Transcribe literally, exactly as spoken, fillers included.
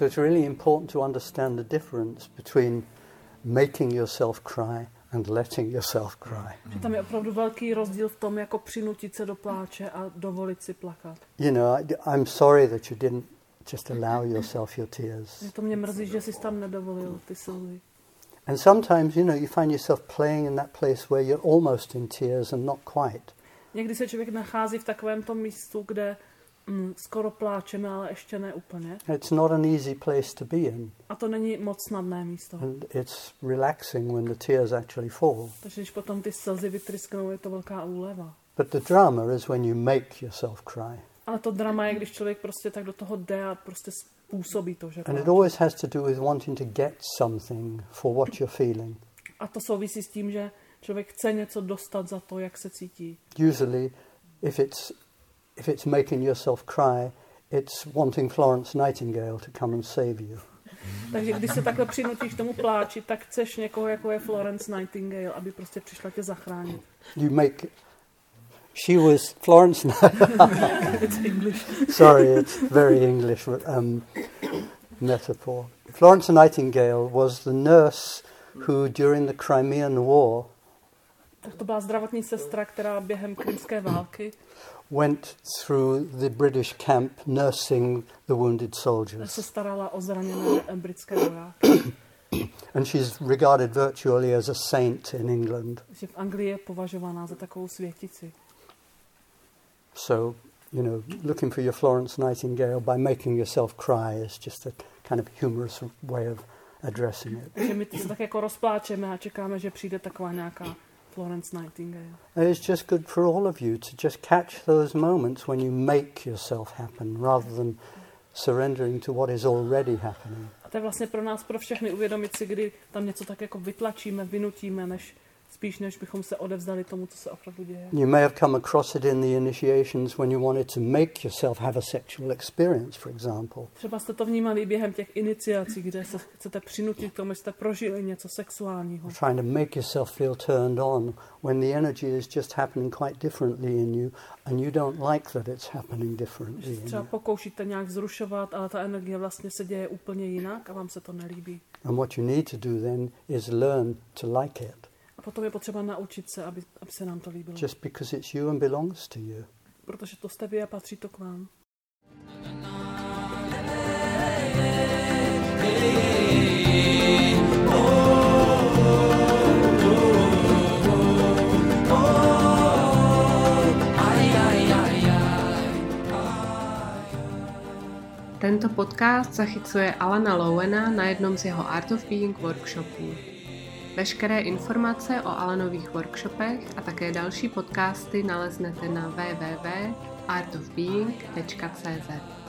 So it's really important to understand the difference between making yourself cry and letting yourself cry. Tam je opravdu velký rozdíl v tom, jako přinutit se do pláče a dovolit si plakat. You know, I, I'm sorry that you didn't just allow yourself your tears. To mě mrzí, že jsi tam nedovolil ty slzy. And sometimes, you know, you find yourself playing in that place where you're almost in tears and not quite. Někdy se člověk nachází v takovém tom místu, kde mm, skoro pláčeme, ale ještě ne úplně. It's not an easy place to be in. A to není moc snadné místo. And it's relaxing when the tears actually fall. Takže když potom ty slzy vytrysknou, je to velká úleva. But the drama is when you make yourself cry. Ale to drama je, když člověk prostě tak do toho jde a prostě způsobí to, že. And it always has to do with wanting to get something for what you're feeling. A to souvisí s tím, že člověk chce něco dostat za to, jak se cítí. Usually, if it's if it's making yourself cry, it's wanting Florence Nightingale to come and save you. Takže když se takhle přinutíš tomu pláči, tak chceš někoho, jako je Florence Nightingale, aby prostě přišla tě zachránit. You make She was Florence. It's English. Sorry, it's very English um, metaphor. Florence Nightingale was the nurse who, during the Crimean War, tak to byla zdravotní sestra, která během krymské války went through the British camp nursing the wounded soldiers. Se starala o zraněné britské vojáky. And she's regarded virtually as a saint in England. Je v Anglii považovaná za takovou světici. So, you know, looking for your Florence Nightingale by making yourself cry is just a kind of humorous way of addressing it. Že my se tak jako rozpláčeme a čekáme, že přijde taková nějaká Florence Nightingale. And it's just good for all of you to just catch those moments when you make yourself happen rather than surrendering to what is already happening. A to je vlastně pro nás, pro všechny uvědomit si, kdy tam něco tak jako vytlačíme, vynutíme, než spíš než bychom se odevzdali tomu, co se opravdu děje. You may have come across it in the initiations when you wanted to make yourself have a sexual experience, for example. Třeba jste to vnímali během těch iniciací, kde se chcete přinutit k tomu, jste prožili něco sexuálního. Trying to make yourself feel turned on when the energy is just happening quite differently in you and you don't like that it's happening differently. Třeba pokoušíte nějak vzrušovat, ale ta energie vlastně se děje úplně jinak a vám se to nelíbí. And what you need to do then is learn to like it. A potom je potřeba naučit se, aby, aby se nám to líbilo. Just because it's you and belongs to you. Protože to jste vy a patří to k vám. Tento podcast zachycuje Alana Lowena na jednom z jeho Art of Being workshopů. Veškeré informace o Alanových workshopech a také další podcasty naleznete na w w w tečka art of being tečka c z.